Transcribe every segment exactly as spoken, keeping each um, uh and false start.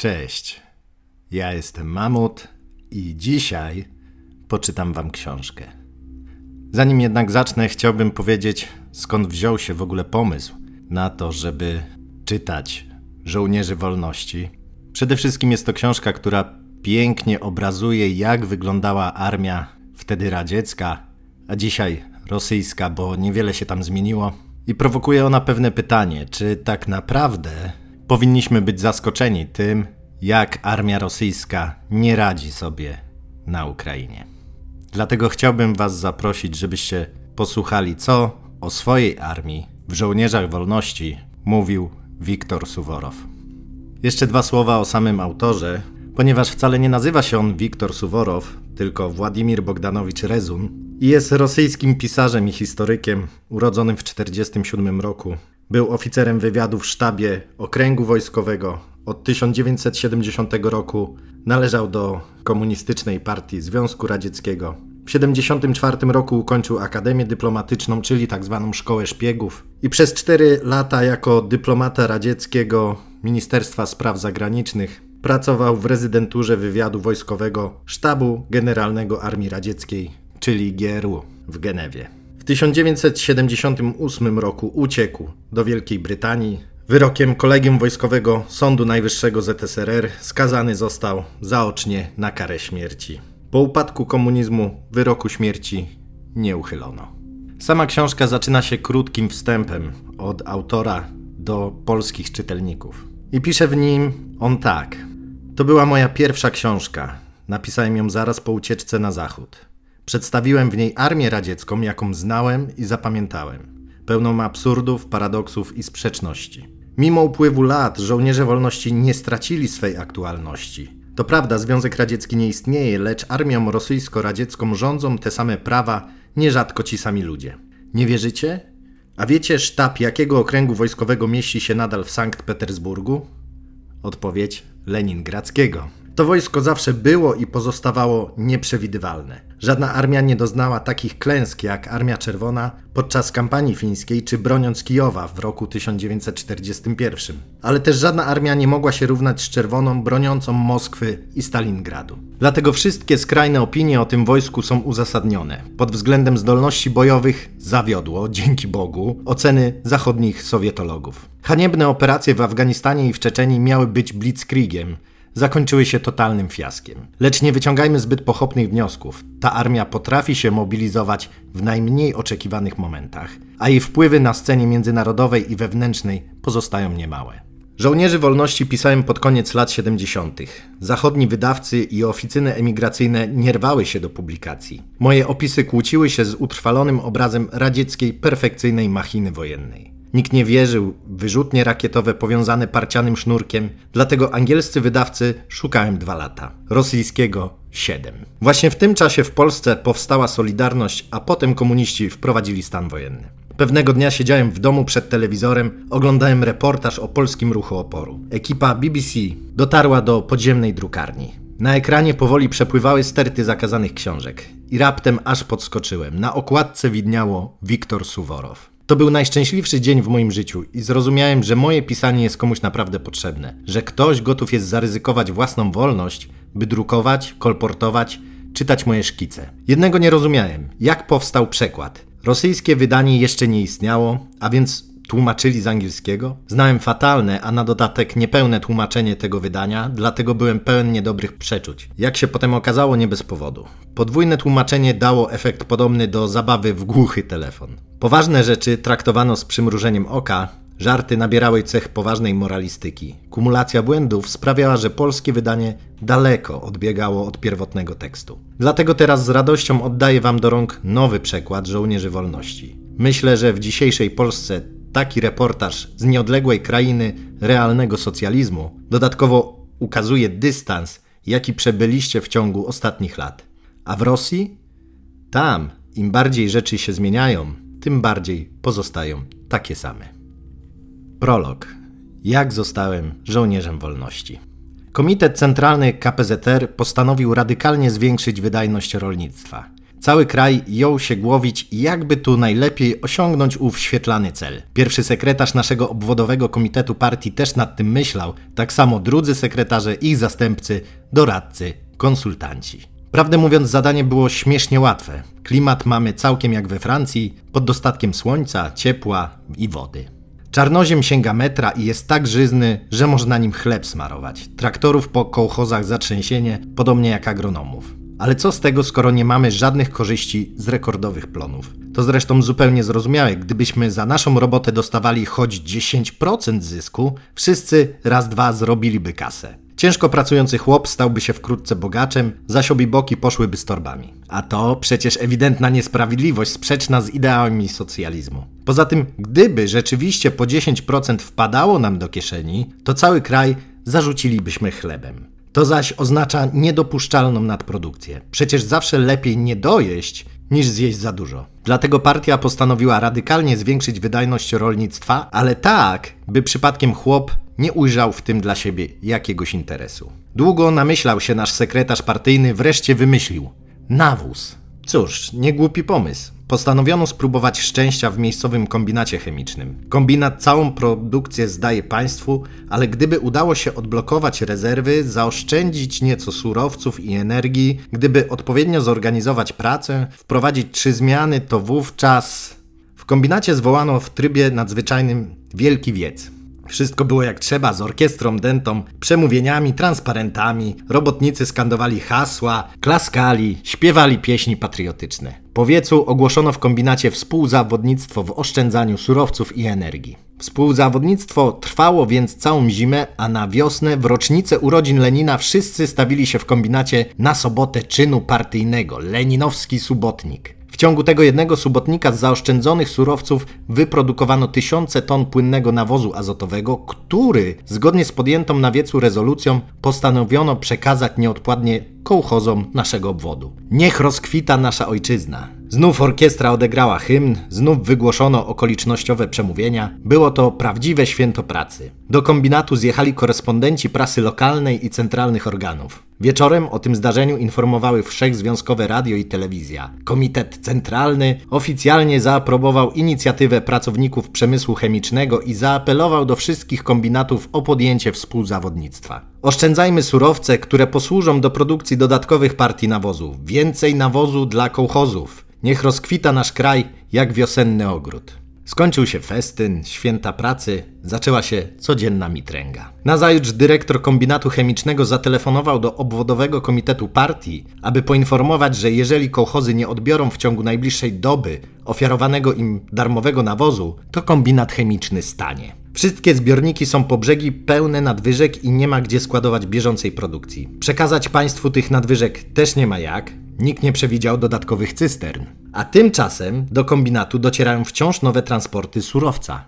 Cześć, ja jestem Mamut i dzisiaj poczytam wam książkę. Zanim jednak zacznę, chciałbym powiedzieć, skąd wziął się w ogóle pomysł na to, żeby czytać Żołnierzy Wolności. Przede wszystkim jest to książka, która pięknie obrazuje, jak wyglądała armia wtedy radziecka, a dzisiaj rosyjska, bo niewiele się tam zmieniło. I prowokuje ona pewne pytanie, czy tak naprawdę powinniśmy być zaskoczeni tym, jak armia rosyjska nie radzi sobie na Ukrainie. Dlatego chciałbym was zaprosić, żebyście posłuchali, co o swojej armii w Żołnierzach Wolności mówił Wiktor Suworow. Jeszcze dwa słowa o samym autorze, ponieważ wcale nie nazywa się on Wiktor Suworow, tylko Władimir Bogdanowicz Rezun i jest rosyjskim pisarzem i historykiem, urodzonym w tysiąc dziewięćset czterdziestym siódmym roku. Był oficerem wywiadu w Sztabie Okręgu Wojskowego. Od tysiąc dziewięćset siedemdziesiątego roku należał do Komunistycznej Partii Związku Radzieckiego. W tysiąc dziewięćset siedemdziesiątym czwartym roku ukończył Akademię Dyplomatyczną, czyli tzw. Szkołę Szpiegów. I przez cztery lata jako dyplomata radzieckiego Ministerstwa Spraw Zagranicznych pracował w rezydenturze wywiadu wojskowego Sztabu Generalnego Armii Radzieckiej, czyli G R U w Genewie. W tysiąc dziewięćset siedemdziesiątym ósmym roku uciekł do Wielkiej Brytanii. Wyrokiem Kolegium Wojskowego Sądu Najwyższego Z S R R skazany został zaocznie na karę śmierci. Po upadku komunizmu wyroku śmierci nie uchylono. Sama książka zaczyna się krótkim wstępem od autora do polskich czytelników. I pisze w nim on tak. To była moja pierwsza książka. Napisałem ją zaraz po ucieczce na zachód. Przedstawiłem w niej armię radziecką, jaką znałem i zapamiętałem, pełną absurdów, paradoksów i sprzeczności. Mimo upływu lat żołnierze wolności nie stracili swej aktualności. To prawda, Związek Radziecki nie istnieje, lecz armią rosyjsko-radziecką rządzą te same prawa, nierzadko ci sami ludzie. Nie wierzycie? A wiecie sztab jakiego okręgu wojskowego mieści się nadal w Sankt Petersburgu? Odpowiedź: Leningradzkiego. To wojsko zawsze było i pozostawało nieprzewidywalne. Żadna armia nie doznała takich klęsk jak Armia Czerwona podczas kampanii fińskiej czy broniąc Kijowa w roku tysiąc dziewięćset czterdziestym pierwszym. Ale też żadna armia nie mogła się równać z Czerwoną broniącą Moskwy i Stalingradu. Dlatego wszystkie skrajne opinie o tym wojsku są uzasadnione. Pod względem zdolności bojowych zawiodło, dzięki Bogu, oceny zachodnich sowietologów. Haniebne operacje w Afganistanie i w Czeczeni miały być blitzkriegiem. Zakończyły się totalnym fiaskiem. Lecz nie wyciągajmy zbyt pochopnych wniosków. Ta armia potrafi się mobilizować w najmniej oczekiwanych momentach, a jej wpływy na scenie międzynarodowej i wewnętrznej pozostają niemałe. Żołnierzy Wolności pisałem pod koniec lat siedemdziesiątych. Zachodni wydawcy i oficyny emigracyjne nie rwały się do publikacji. Moje opisy kłóciły się z utrwalonym obrazem radzieckiej perfekcyjnej machiny wojennej. Nikt nie wierzył w wyrzutnie rakietowe powiązane parcianym sznurkiem, dlatego angielscy wydawcy szukałem dwa lata, rosyjskiego siedem. Właśnie w tym czasie w Polsce powstała Solidarność, a potem komuniści wprowadzili stan wojenny. Pewnego dnia siedziałem w domu przed telewizorem, oglądałem reportaż o polskim ruchu oporu. Ekipa B B C dotarła do podziemnej drukarni. Na ekranie powoli przepływały sterty zakazanych książek i raptem aż podskoczyłem. Na okładce widniało Wiktor Suworow. To był najszczęśliwszy dzień w moim życiu i zrozumiałem, że moje pisanie jest komuś naprawdę potrzebne, że ktoś gotów jest zaryzykować własną wolność, by drukować, kolportować, czytać moje szkice. Jednego nie rozumiałem, jak powstał przekład. Rosyjskie wydanie jeszcze nie istniało, a więc tłumaczyli z angielskiego? Znałem fatalne, a na dodatek niepełne tłumaczenie tego wydania, dlatego byłem pełen niedobrych przeczuć. Jak się potem okazało, nie bez powodu. Podwójne tłumaczenie dało efekt podobny do zabawy w głuchy telefon. Poważne rzeczy traktowano z przymrużeniem oka, żarty nabierały cech poważnej moralistyki. Kumulacja błędów sprawiała, że polskie wydanie daleko odbiegało od pierwotnego tekstu. Dlatego teraz z radością oddaję wam do rąk nowy przekład Żołnierzy Wolności. Myślę, że w dzisiejszej Polsce taki reportaż z nieodległej krainy realnego socjalizmu dodatkowo ukazuje dystans, jaki przebyliście w ciągu ostatnich lat. A w Rosji? Tam im bardziej rzeczy się zmieniają, tym bardziej pozostają takie same. Prolog. Jak zostałem żołnierzem wolności? Komitet Centralny K P Z R postanowił radykalnie zwiększyć wydajność rolnictwa. Cały kraj jął się głowić, jakby tu najlepiej osiągnąć ów świetlany cel. Pierwszy sekretarz naszego obwodowego komitetu partii też nad tym myślał, tak samo drudzy sekretarze, ich zastępcy, doradcy, konsultanci. Prawdę mówiąc, zadanie było śmiesznie łatwe. Klimat mamy całkiem jak we Francji, pod dostatkiem słońca, ciepła i wody. Czarnoziem sięga metra i jest tak żyzny, że można nim chleb smarować. Traktorów po kołchozach zatrzęsienie, podobnie jak agronomów. Ale co z tego, skoro nie mamy żadnych korzyści z rekordowych plonów? To zresztą zupełnie zrozumiałe, gdybyśmy za naszą robotę dostawali choć dziesięć procent zysku, wszyscy raz dwa zrobiliby kasę. Ciężko pracujący chłop stałby się wkrótce bogaczem, zaś obiboki poszłyby z torbami. A to przecież ewidentna niesprawiedliwość sprzeczna z ideami socjalizmu. Poza tym, gdyby rzeczywiście po dziesięć procent wpadało nam do kieszeni, to cały kraj zarzucilibyśmy chlebem. To zaś oznacza niedopuszczalną nadprodukcję. Przecież zawsze lepiej nie dojeść, niż zjeść za dużo. Dlatego partia postanowiła radykalnie zwiększyć wydajność rolnictwa, ale tak, by przypadkiem chłop nie ujrzał w tym dla siebie jakiegoś interesu. Długo namyślał się nasz sekretarz partyjny, wreszcie wymyślił nawóz. Cóż, niegłupi pomysł. Postanowiono spróbować szczęścia w miejscowym kombinacie chemicznym. Kombinat całą produkcję zdaje państwu, ale gdyby udało się odblokować rezerwy, zaoszczędzić nieco surowców i energii, gdyby odpowiednio zorganizować pracę, wprowadzić trzy zmiany, to wówczas... W kombinacie zwołano w trybie nadzwyczajnym Wielki Wiec. Wszystko było jak trzeba, z orkiestrą, dętą, przemówieniami, transparentami. Robotnicy skandowali hasła, klaskali, śpiewali pieśni patriotyczne. Po wiecu ogłoszono w kombinacie współzawodnictwo w oszczędzaniu surowców i energii. Współzawodnictwo trwało więc całą zimę, a na wiosnę, w rocznicę urodzin Lenina, wszyscy stawili się w kombinacie na sobotę czynu partyjnego, leninowski subotnik. W ciągu tego jednego subotnika z zaoszczędzonych surowców wyprodukowano tysiące ton płynnego nawozu azotowego, który, zgodnie z podjętą na wiecu rezolucją, postanowiono przekazać nieodpłatnie kołchozom naszego obwodu. Niech rozkwita nasza ojczyzna. Znów orkiestra odegrała hymn, znów wygłoszono okolicznościowe przemówienia. Było to prawdziwe święto pracy. Do kombinatu zjechali korespondenci prasy lokalnej i centralnych organów. Wieczorem o tym zdarzeniu informowały wszechzwiązkowe radio i telewizja. Komitet Centralny oficjalnie zaaprobował inicjatywę pracowników przemysłu chemicznego i zaapelował do wszystkich kombinatów o podjęcie współzawodnictwa. Oszczędzajmy surowce, które posłużą do produkcji dodatkowych partii nawozu. Więcej nawozu dla kołchozów. Niech rozkwita nasz kraj jak wiosenny ogród. Skończył się festyn, święta pracy, zaczęła się codzienna mitręga. Nazajutrz dyrektor kombinatu chemicznego zatelefonował do obwodowego komitetu partii, aby poinformować, że jeżeli kołchozy nie odbiorą w ciągu najbliższej doby ofiarowanego im darmowego nawozu, to kombinat chemiczny stanie. Wszystkie zbiorniki są po brzegi pełne nadwyżek i nie ma gdzie składować bieżącej produkcji. Przekazać państwu tych nadwyżek też nie ma jak. Nikt nie przewidział dodatkowych cystern. A tymczasem do kombinatu docierają wciąż nowe transporty surowca.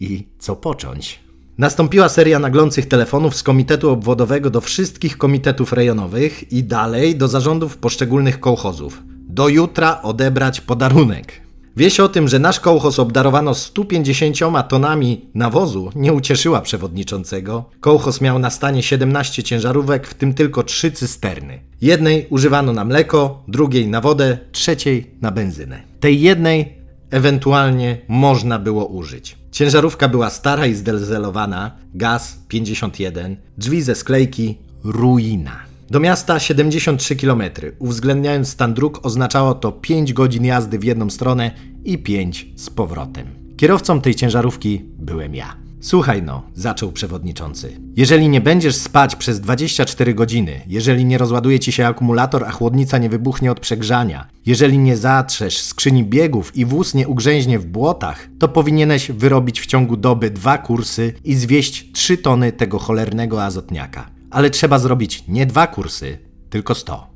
I co począć? Nastąpiła seria naglących telefonów z komitetu obwodowego do wszystkich komitetów rejonowych i dalej do zarządów poszczególnych kołchozów. Do jutra odebrać podarunek. Wieść o tym, że nasz kołchoz obdarowano sto pięćdziesięcioma tonami nawozu, nie ucieszyła przewodniczącego. Kołchoz miał na stanie siedemnaście ciężarówek, w tym tylko trzy cysterny. Jednej używano na mleko, drugiej na wodę, trzeciej na benzynę. Tej jednej ewentualnie można było użyć. Ciężarówka była stara i zdezelowana, gaz pięćdziesiąt jeden, drzwi ze sklejki, ruina. Do miasta siedemdziesiąt trzy kilometry. Uwzględniając stan dróg oznaczało to pięć godzin jazdy w jedną stronę i pięć z powrotem. Kierowcą tej ciężarówki byłem ja. Słuchaj no, zaczął przewodniczący. Jeżeli nie będziesz spać przez dwadzieścia cztery godziny, jeżeli nie rozładuje ci się akumulator, a chłodnica nie wybuchnie od przegrzania, jeżeli nie zatrzesz skrzyni biegów i wóz nie ugrzęźnie w błotach, to powinieneś wyrobić w ciągu doby dwa kursy i zwieść trzy tony tego cholernego azotniaka. Ale trzeba zrobić nie dwa kursy, tylko sto.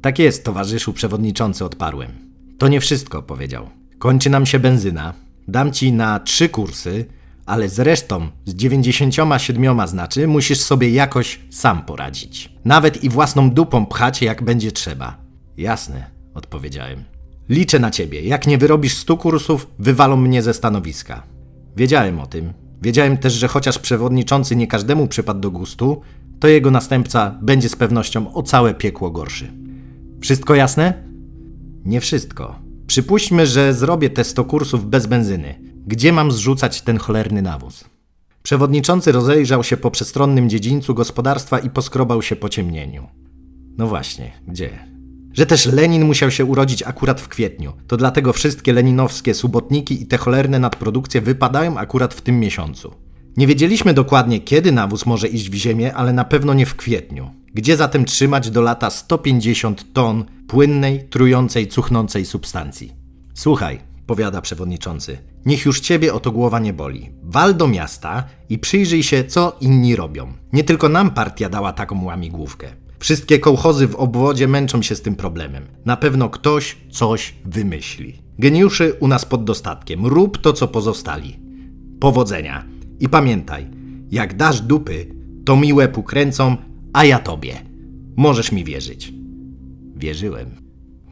Tak jest, towarzyszu przewodniczący, odparłem. To nie wszystko, powiedział. Kończy nam się benzyna, dam ci na trzy kursy, ale z resztą, z dziewięćdziesięcioma siedmioma znaczy, musisz sobie jakoś sam poradzić. Nawet i własną dupą pchać, jak będzie trzeba. Jasne, odpowiedziałem. Liczę na ciebie, jak nie wyrobisz stu kursów, wywalą mnie ze stanowiska. Wiedziałem o tym. Wiedziałem też, że chociaż przewodniczący nie każdemu przypadł do gustu, to jego następca będzie z pewnością o całe piekło gorszy. Wszystko jasne? Nie wszystko. Przypuśćmy, że zrobię te sto kursów bez benzyny. Gdzie mam zrzucać ten cholerny nawóz? Przewodniczący rozejrzał się po przestronnym dziedzińcu gospodarstwa i poskrobał się po ciemnieniu. No właśnie, gdzie? Że też Lenin musiał się urodzić akurat w kwietniu. To dlatego wszystkie leninowskie subotniki i te cholerne nadprodukcje wypadają akurat w tym miesiącu. Nie wiedzieliśmy dokładnie, kiedy nawóz może iść w ziemię, ale na pewno nie w kwietniu. Gdzie zatem trzymać do lata sto pięćdziesiąt ton płynnej, trującej, cuchnącej substancji? Słuchaj, powiada przewodniczący, niech już ciebie o to głowa nie boli. Wal do miasta i przyjrzyj się, co inni robią. Nie tylko nam partia dała taką łamigłówkę. Wszystkie kołchozy w obwodzie męczą się z tym problemem. Na pewno ktoś coś wymyśli. Geniuszy u nas pod dostatkiem. Rób to, co pozostali. Powodzenia. I pamiętaj, jak dasz dupy, to mi łeb ukręcą, a ja tobie. Możesz mi wierzyć. Wierzyłem.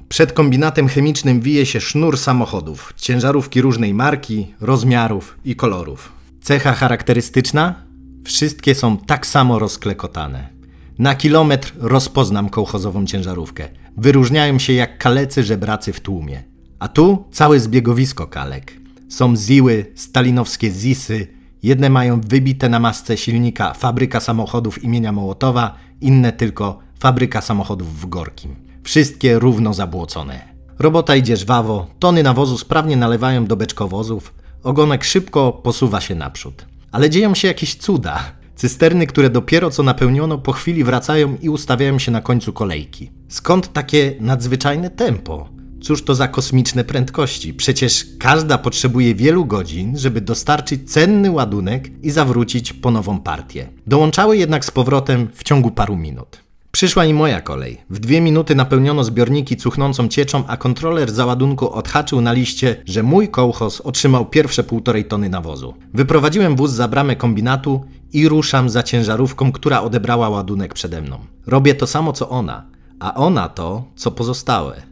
Przed kombinatem chemicznym wije się sznur samochodów, ciężarówki różnej marki, rozmiarów i kolorów. Cecha charakterystyczna? Wszystkie są tak samo rozklekotane. Na kilometr rozpoznam kołchozową ciężarówkę. Wyróżniają się jak kalecy żebracy w tłumie. A tu całe zbiegowisko kalek. Są ziły, stalinowskie zisy. Jedne mają wybite na masce silnika fabryka samochodów imienia Mołotowa, inne tylko fabryka samochodów w Gorkim. Wszystkie równo zabłocone. Robota idzie żwawo, tony nawozu sprawnie nalewają do beczkowozów, ogonek szybko posuwa się naprzód. Ale dzieją się jakieś cuda. Cysterny, które dopiero co napełniono, po chwili wracają i ustawiają się na końcu kolejki. Skąd takie nadzwyczajne tempo? Cóż to za kosmiczne prędkości? Przecież każda potrzebuje wielu godzin, żeby dostarczyć cenny ładunek i zawrócić po nową partię. Dołączały jednak z powrotem w ciągu paru minut. Przyszła i moja kolej. W dwie minuty napełniono zbiorniki cuchnącą cieczą, a kontroler załadunku odhaczył na liście, że mój kołchoz otrzymał pierwsze półtorej tony nawozu. Wyprowadziłem wóz za bramę kombinatu i ruszam za ciężarówką, która odebrała ładunek przede mną. Robię to samo co ona, a ona to, co pozostałe.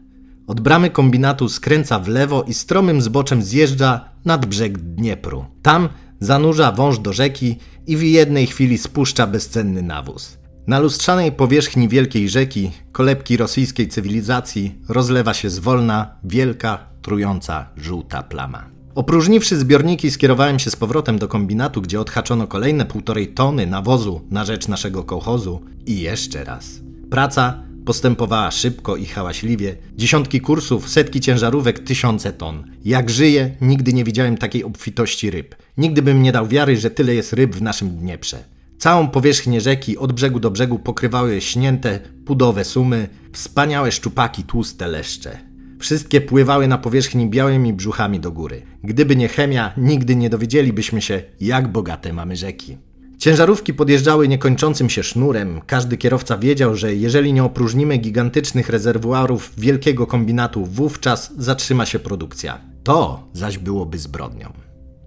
Od bramy kombinatu skręca w lewo i stromym zboczem zjeżdża nad brzeg Dniepru. Tam zanurza wąż do rzeki i w jednej chwili spuszcza bezcenny nawóz. Na lustrzanej powierzchni wielkiej rzeki, kolebki rosyjskiej cywilizacji, rozlewa się zwolna, wielka, trująca, żółta plama. Opróżniwszy zbiorniki, skierowałem się z powrotem do kombinatu, gdzie odhaczono kolejne półtorej tony nawozu na rzecz naszego kołchozu i jeszcze raz. Praca postępowała szybko i hałaśliwie. Dziesiątki kursów, setki ciężarówek, tysiące ton. Jak żyję, nigdy nie widziałem takiej obfitości ryb. Nigdy bym nie dał wiary, że tyle jest ryb w naszym Dnieprze. Całą powierzchnię rzeki od brzegu do brzegu pokrywały śnięte, pudowe sumy, wspaniałe szczupaki, tłuste leszcze. Wszystkie pływały na powierzchni białymi brzuchami do góry. Gdyby nie chemia, nigdy nie dowiedzielibyśmy się, jak bogate mamy rzeki. Ciężarówki podjeżdżały niekończącym się sznurem. Każdy kierowca wiedział, że jeżeli nie opróżnimy gigantycznych rezerwuarów wielkiego kombinatu, wówczas zatrzyma się produkcja. To zaś byłoby zbrodnią.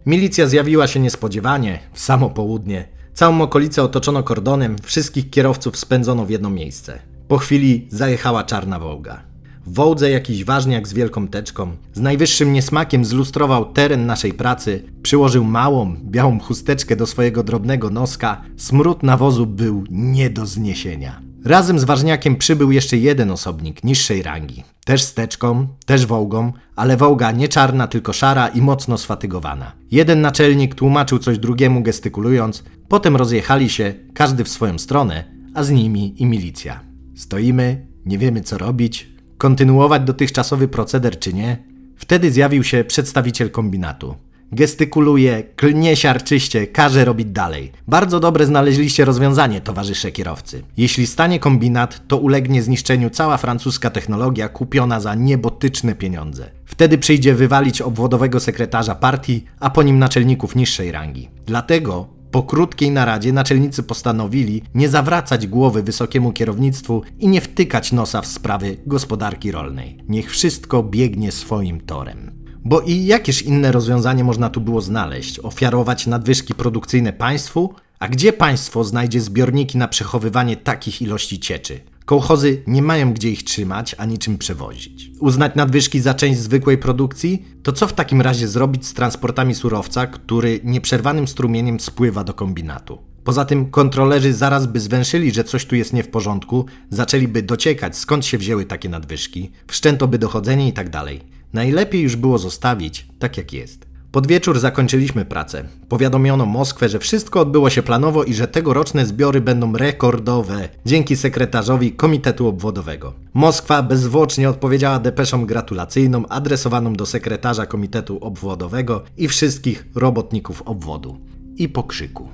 Milicja zjawiła się niespodziewanie, w samo południe. Całą okolicę otoczono kordonem, wszystkich kierowców spędzono w jedno miejsce. Po chwili zajechała czarna Wołga. W Wołdze jakiś ważniak z wielką teczką z najwyższym niesmakiem zlustrował teren naszej pracy, przyłożył małą, białą chusteczkę do swojego drobnego noska. Smród nawozu był nie do zniesienia. Razem z ważniakiem przybył jeszcze jeden osobnik niższej rangi. Też z teczką, też Wołgą, ale Wołga nie czarna, tylko szara i mocno sfatygowana. Jeden naczelnik tłumaczył coś drugiemu gestykulując, potem rozjechali się, każdy w swoją stronę, a z nimi i milicja. Stoimy, nie wiemy co robić, kontynuować dotychczasowy proceder czy nie. Wtedy zjawił się przedstawiciel kombinatu. Gestykuluje, klnie siarczyście, każe robić dalej. Bardzo dobre znaleźliście rozwiązanie, towarzysze kierowcy. Jeśli stanie kombinat, to ulegnie zniszczeniu cała francuska technologia kupiona za niebotyczne pieniądze. Wtedy przyjdzie wywalić obwodowego sekretarza partii, a po nim naczelników niższej rangi. Dlatego po krótkiej naradzie naczelnicy postanowili nie zawracać głowy wysokiemu kierownictwu i nie wtykać nosa w sprawy gospodarki rolnej. Niech wszystko biegnie swoim torem. Bo i jakież inne rozwiązanie można tu było znaleźć? Ofiarować nadwyżki produkcyjne państwu? A gdzie państwo znajdzie zbiorniki na przechowywanie takich ilości cieczy? Kołchozy nie mają gdzie ich trzymać, a niczym przewozić. Uznać nadwyżki za część zwykłej produkcji? To co w takim razie zrobić z transportami surowca, który nieprzerwanym strumieniem spływa do kombinatu? Poza tym kontrolerzy zaraz by zwęszyli, że coś tu jest nie w porządku, zaczęliby dociekać, skąd się wzięły takie nadwyżki, wszczęto by dochodzenie i tak dalej. Najlepiej już było zostawić, tak jak jest. Pod wieczór zakończyliśmy pracę. Powiadomiono Moskwę, że wszystko odbyło się planowo i że tegoroczne zbiory będą rekordowe, dzięki sekretarzowi Komitetu Obwodowego. Moskwa bezwłocznie odpowiedziała depeszą gratulacyjną adresowaną do sekretarza Komitetu Obwodowego i wszystkich robotników obwodu. I po krzyku.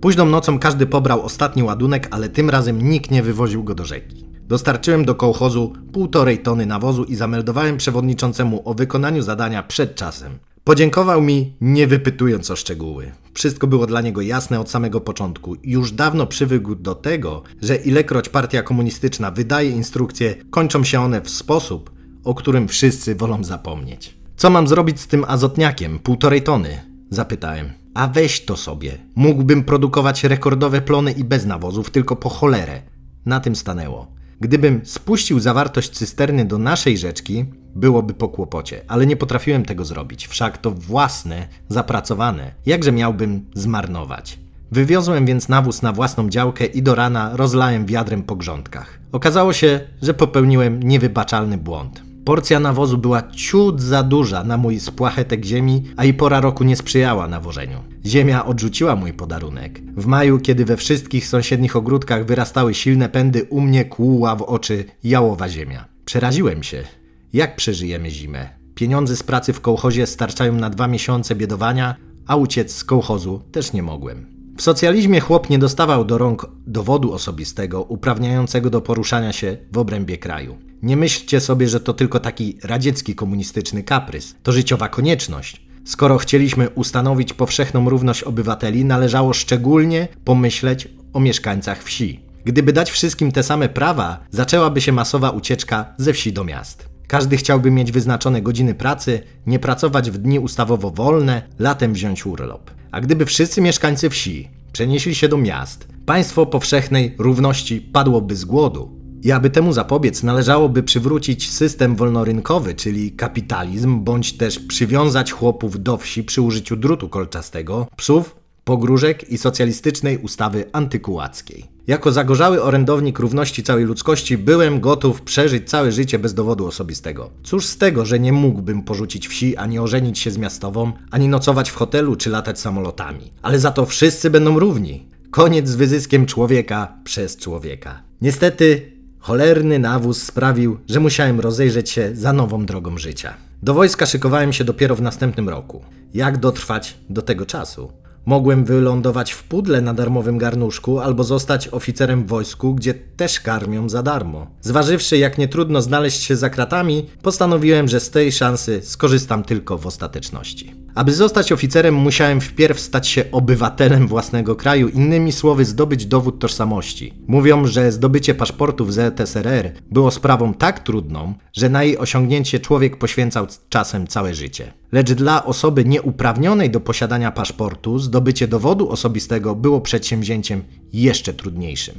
Późną nocą każdy pobrał ostatni ładunek, ale tym razem nikt nie wywoził go do rzeki. Dostarczyłem do kołchozu półtorej tony nawozu i zameldowałem przewodniczącemu o wykonaniu zadania przed czasem. Podziękował mi, nie wypytując o szczegóły. Wszystko było dla niego jasne od samego początku. Już dawno przywykł do tego, że ilekroć partia komunistyczna wydaje instrukcje, kończą się one w sposób, o którym wszyscy wolą zapomnieć. Co mam zrobić z tym azotniakiem, półtorej tony? Zapytałem. A weź to sobie. Mógłbym produkować rekordowe plony i bez nawozów, tylko po cholerę. Na tym stanęło. Gdybym spuścił zawartość cysterny do naszej rzeczki, byłoby po kłopocie, ale nie potrafiłem tego zrobić, wszak to własne, zapracowane, jakże miałbym zmarnować. Wywiozłem więc nawóz na własną działkę i do rana rozlałem wiadrem po grządkach. Okazało się, że popełniłem niewybaczalny błąd. Porcja nawozu była ciut za duża na mój spłachetek ziemi, a i pora roku nie sprzyjała nawożeniu. Ziemia odrzuciła mój podarunek. W maju, kiedy we wszystkich sąsiednich ogródkach wyrastały silne pędy, u mnie kłuła w oczy jałowa ziemia. Przeraziłem się. Jak przeżyjemy zimę? Pieniądze z pracy w kołchozie starczają na dwa miesiące biedowania, a uciec z kołchozu też nie mogłem. W socjalizmie chłop nie dostawał do rąk dowodu osobistego uprawniającego do poruszania się w obrębie kraju. Nie myślcie sobie, że to tylko taki radziecki komunistyczny kaprys. To życiowa konieczność. Skoro chcieliśmy ustanowić powszechną równość obywateli, należało szczególnie pomyśleć o mieszkańcach wsi. Gdyby dać wszystkim te same prawa, zaczęłaby się masowa ucieczka ze wsi do miast. Każdy chciałby mieć wyznaczone godziny pracy, nie pracować w dni ustawowo wolne, latem wziąć urlop. A gdyby wszyscy mieszkańcy wsi przenieśli się do miast, państwo powszechnej równości padłoby z głodu. I aby temu zapobiec, należałoby przywrócić system wolnorynkowy, czyli kapitalizm, bądź też przywiązać chłopów do wsi przy użyciu drutu kolczastego, psów, pogróżek i socjalistycznej ustawy antykułackiej. Jako zagorzały orędownik równości całej ludzkości byłem gotów przeżyć całe życie bez dowodu osobistego. Cóż z tego, że nie mógłbym porzucić wsi, ani ożenić się z miastową, ani nocować w hotelu czy latać samolotami. Ale za to wszyscy będą równi. Koniec z wyzyskiem człowieka przez człowieka. Niestety, cholerny nawóz sprawił, że musiałem rozejrzeć się za nową drogą życia. Do wojska szykowałem się dopiero w następnym roku. Jak dotrwać do tego czasu? Mogłem wylądować w pudle na darmowym garnuszku albo zostać oficerem w wojsku, gdzie też karmią za darmo. Zważywszy, jak nie trudno znaleźć się za kratami, postanowiłem, że z tej szansy skorzystam tylko w ostateczności. Aby zostać oficerem, musiałem wpierw stać się obywatelem własnego kraju, innymi słowy zdobyć dowód tożsamości. Mówią, że zdobycie paszportu w Z S R R było sprawą tak trudną, że na jej osiągnięcie człowiek poświęcał czasem całe życie. Lecz dla osoby nieuprawnionej do posiadania paszportu zdobycie dowodu osobistego było przedsięwzięciem jeszcze trudniejszym.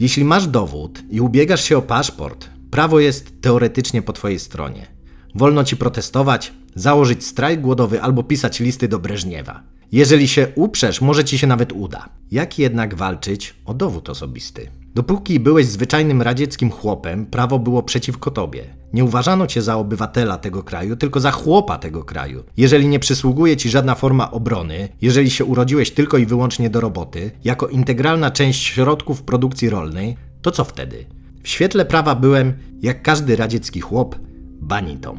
Jeśli masz dowód i ubiegasz się o paszport, prawo jest teoretycznie po twojej stronie. Wolno ci protestować, założyć strajk głodowy albo pisać listy do Breżniewa. Jeżeli się uprzesz, może ci się nawet uda. Jak jednak walczyć o dowód osobisty? Dopóki byłeś zwyczajnym radzieckim chłopem, prawo było przeciwko tobie. Nie uważano cię za obywatela tego kraju, tylko za chłopa tego kraju. Jeżeli nie przysługuje ci żadna forma obrony, jeżeli się urodziłeś tylko i wyłącznie do roboty, jako integralna część środków produkcji rolnej, to co wtedy? W świetle prawa byłem, jak każdy radziecki chłop, banitą.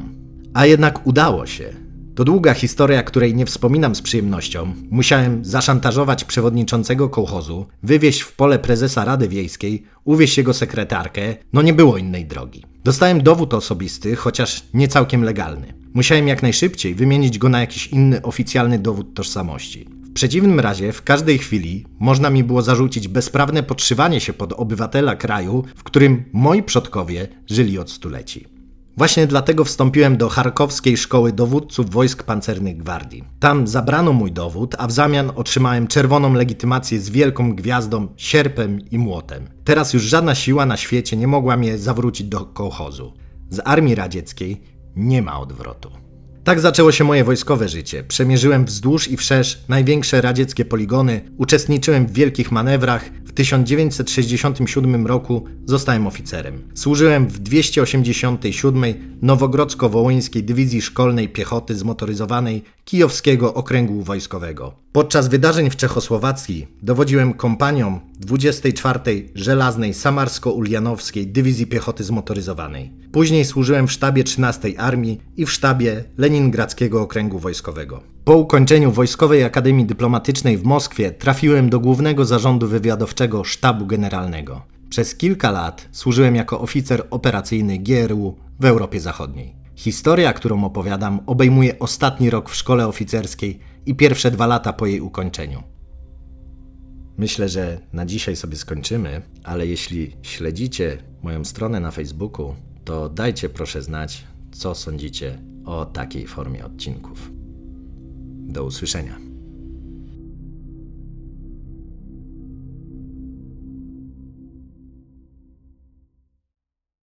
A jednak udało się. To długa historia, której nie wspominam z przyjemnością. Musiałem zaszantażować przewodniczącego kołchozu, wywieźć w pole prezesa Rady Wiejskiej, uwieźć jego sekretarkę, no nie było innej drogi. Dostałem dowód osobisty, chociaż nie całkiem legalny. Musiałem jak najszybciej wymienić go na jakiś inny oficjalny dowód tożsamości. W przeciwnym razie w każdej chwili można mi było zarzucić bezprawne podszywanie się pod obywatela kraju, w którym moi przodkowie żyli od stuleci. Właśnie dlatego wstąpiłem do Charkowskiej Szkoły Dowódców Wojsk Pancernych Gwardii. Tam zabrano mój dowód, a w zamian otrzymałem czerwoną legitymację z wielką gwiazdą, sierpem i młotem. Teraz już żadna siła na świecie nie mogła mnie zawrócić do kołchozu. Z armii radzieckiej nie ma odwrotu. Tak zaczęło się moje wojskowe życie. Przemierzyłem wzdłuż i wszerz największe radzieckie poligony, uczestniczyłem w wielkich manewrach. W tysiąc dziewięćset sześćdziesiątym siódmym roku zostałem oficerem. Służyłem w dwieście osiemdziesiątej siódmej Nowogrodzko-Wołyńskiej Dywizji Szkolnej Piechoty Zmotoryzowanej Kijowskiego Okręgu Wojskowego. Podczas wydarzeń w Czechosłowacji dowodziłem kompanią dwudziestej czwartej Żelaznej Samarsko-Ulianowskiej Dywizji Piechoty Zmotoryzowanej. Później służyłem w sztabie trzynastej Armii i w sztabie Leningradzkiego Okręgu Wojskowego. Po ukończeniu Wojskowej Akademii Dyplomatycznej w Moskwie trafiłem do Głównego Zarządu Wywiadowczego Sztabu Generalnego. Przez kilka lat służyłem jako oficer operacyjny G R U w Europie Zachodniej. Historia, którą opowiadam, obejmuje ostatni rok w szkole oficerskiej i pierwsze dwa lata po jej ukończeniu. Myślę, że na dzisiaj sobie skończymy, ale jeśli śledzicie moją stronę na Facebooku, to dajcie proszę znać, co sądzicie o takiej formie odcinków. Do usłyszenia.